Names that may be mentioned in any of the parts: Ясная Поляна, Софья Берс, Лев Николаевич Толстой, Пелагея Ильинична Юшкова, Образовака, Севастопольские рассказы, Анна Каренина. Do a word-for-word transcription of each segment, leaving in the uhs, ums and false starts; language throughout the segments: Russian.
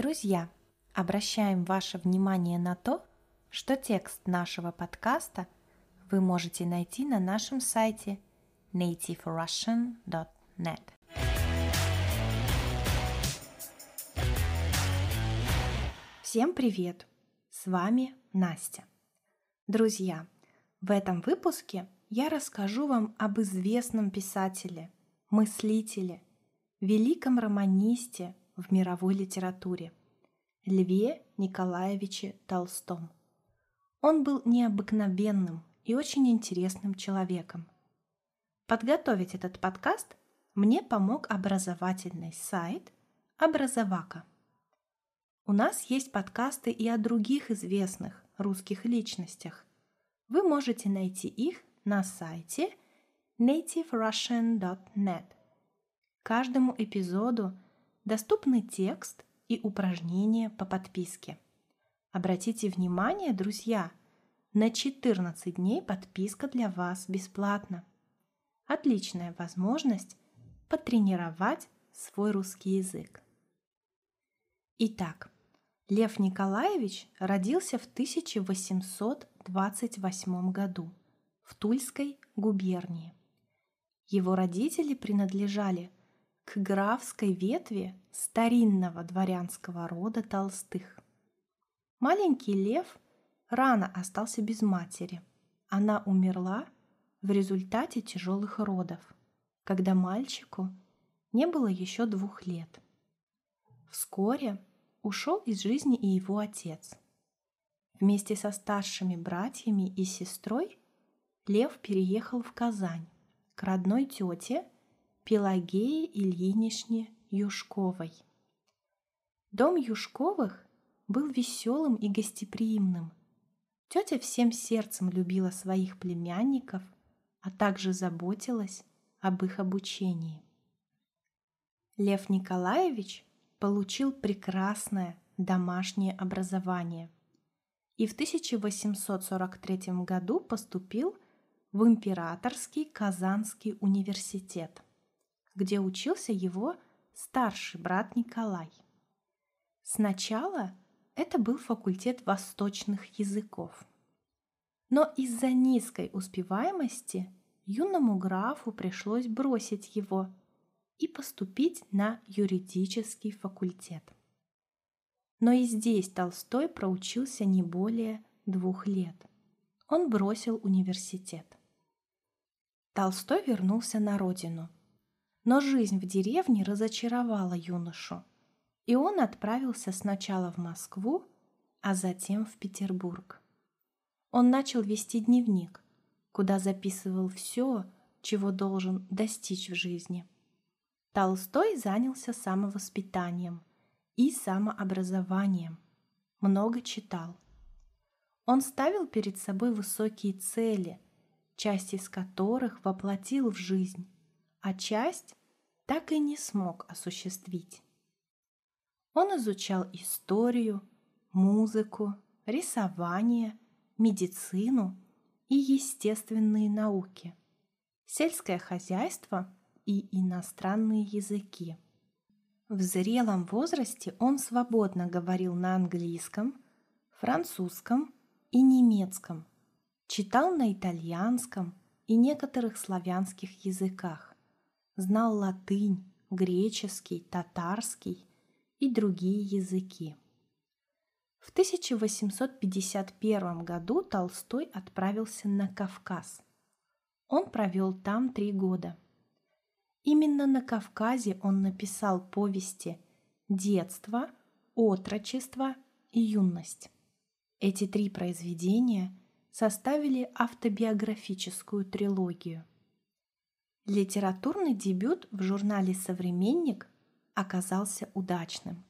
Друзья, обращаем ваше внимание на то, что текст нашего подкаста вы можете найти на нашем сайте native russian dot net. Всем привет! С вами Настя. Друзья, в этом выпуске я расскажу вам об известном писателе, мыслителе, великом романисте в мировой литературе Льве Николаевиче Толстом. Он был необыкновенным и очень интересным человеком. Подготовить этот подкаст мне помог образовательный сайт «Образовака». У нас есть подкасты и о других известных русских личностях. Вы можете найти их на сайте native russian dot net. Каждому эпизоду доступны текст и упражнения по подписке. Обратите внимание, друзья, на четырнадцать дней подписка для вас бесплатна. Отличная возможность потренировать свой русский язык. Итак, Лев Николаевич родился в тысяча восемьсот двадцать восьмом году в Тульской губернии. Его родители принадлежали к графской ветви старинного дворянского рода Толстых. Маленький Лев рано остался без матери. Она умерла в результате тяжелых родов, когда мальчику не было еще двух лет. Вскоре ушел из жизни и его отец. Вместе со старшими братьями и сестрой Лев переехал в Казань к родной тете Пелагее Ильиничне Юшковой. Дом Юшковых был веселым и гостеприимным. Тетя всем сердцем любила своих племянников, а также заботилась об их обучении. Лев Николаевич получил прекрасное домашнее образование и в тысяча восемьсот сорок третьем году поступил в Императорский Казанский университет, где учился его старший брат Николай. Сначала это был факультет восточных языков, но из-за низкой успеваемости юному графу пришлось бросить его и поступить на юридический факультет. Но и здесь Толстой проучился не более двух лет. Он бросил университет. Толстой вернулся на родину, но жизнь в деревне разочаровала юношу, и он отправился сначала в Москву, а затем в Петербург. Он начал вести дневник, куда записывал все, чего должен достичь в жизни. Толстой занялся самовоспитанием и самообразованием, много читал. Он ставил перед собой высокие цели, часть из которых воплотил в жизнь, а часть так и не смог осуществить. Он изучал историю, музыку, рисование, медицину и естественные науки, сельское хозяйство и иностранные языки. В зрелом возрасте он свободно говорил на английском, французском и немецком, читал на итальянском и некоторых славянских языках, знал латынь, греческий, татарский и другие языки. В тысяча восемьсот пятьдесят первом году Толстой отправился на Кавказ. Он провел там три года. Именно на Кавказе он написал повести «Детство», «Отрочество» и «Юность». Эти три произведения составили автобиографическую трилогию. Литературный дебют в журнале «Современник» оказался удачным.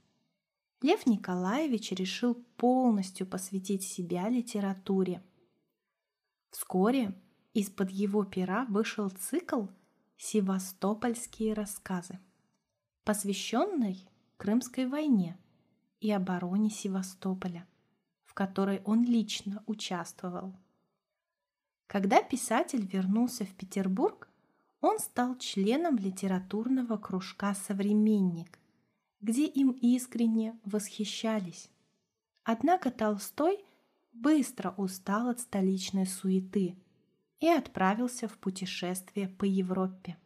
Лев Николаевич решил полностью посвятить себя литературе. Вскоре из-под его пера вышел цикл «Севастопольские рассказы», посвященный Крымской войне и обороне Севастополя, в которой он лично участвовал. Когда писатель вернулся в Петербург, он стал членом литературного кружка «Современник» где им искренне восхищались. Однако Толстой быстро устал от столичной суеты и отправился в путешествие по Европе.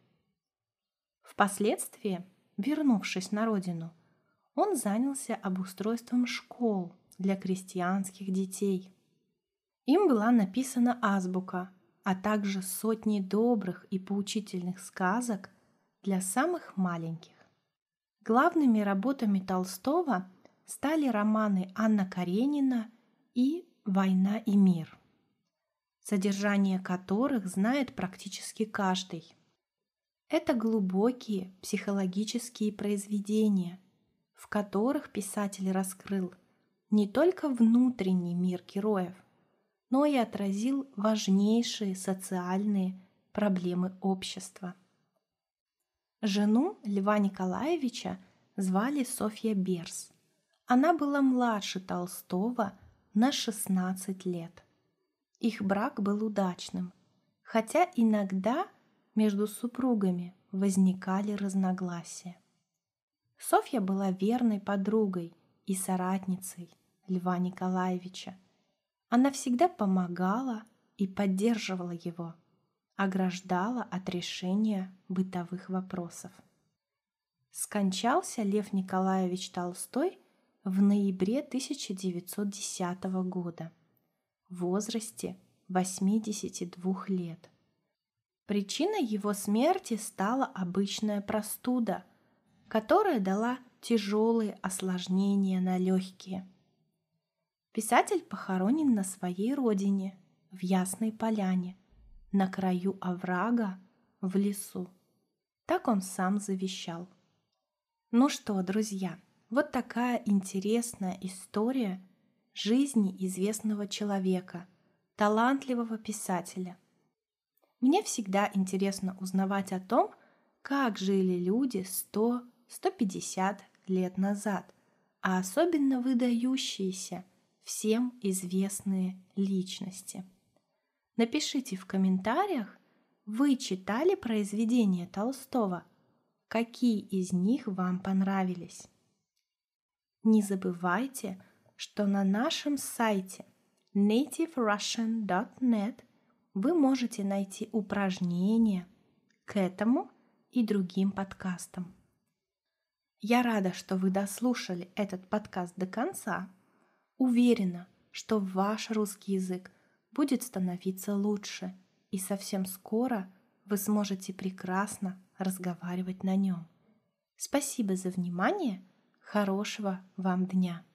Впоследствии, вернувшись на родину, он занялся обустройством школ для крестьянских детей. Им была написана азбука, а также сотни добрых и поучительных сказок для самых маленьких. Главными работами Толстого стали романы «Анна Каренина» и «Война и мир», содержание которых знает практически каждый. Это глубокие психологические произведения, в которых писатель раскрыл не только внутренний мир героев, но и отразил важнейшие социальные проблемы общества. Жену Льва Николаевича звали Софья Берс. Она была младше Толстого на шестнадцать лет. Их брак был удачным, хотя иногда между супругами возникали разногласия. Софья была верной подругой и соратницей Льва Николаевича. Она всегда помогала и поддерживала его, ограждала от решения бытовых вопросов. Скончался Лев Николаевич Толстой в ноябре тысяча девятьсот десятого года в возрасте восьмидесяти двух лет. Причиной его смерти стала обычная простуда, которая дала тяжелые осложнения на легкие. Писатель похоронен на своей родине, в Ясной Поляне, на краю оврага, в лесу. Так он сам завещал. Ну что, друзья, вот такая интересная история жизни известного человека, талантливого писателя. Мне всегда интересно узнавать о том, как жили люди сто — сто пятьдесят лет назад, а особенно выдающиеся, всем известные личности. Напишите в комментариях, вы читали произведения Толстого? Какие из них вам понравились? Не забывайте, что на нашем сайте native russian dot net вы можете найти упражнения к этому и другим подкастам. Я рада, что вы дослушали этот подкаст до конца. Уверена, что ваш русский язык будет становиться лучше, и совсем скоро вы сможете прекрасно разговаривать на нем. Спасибо за внимание, хорошего вам дня!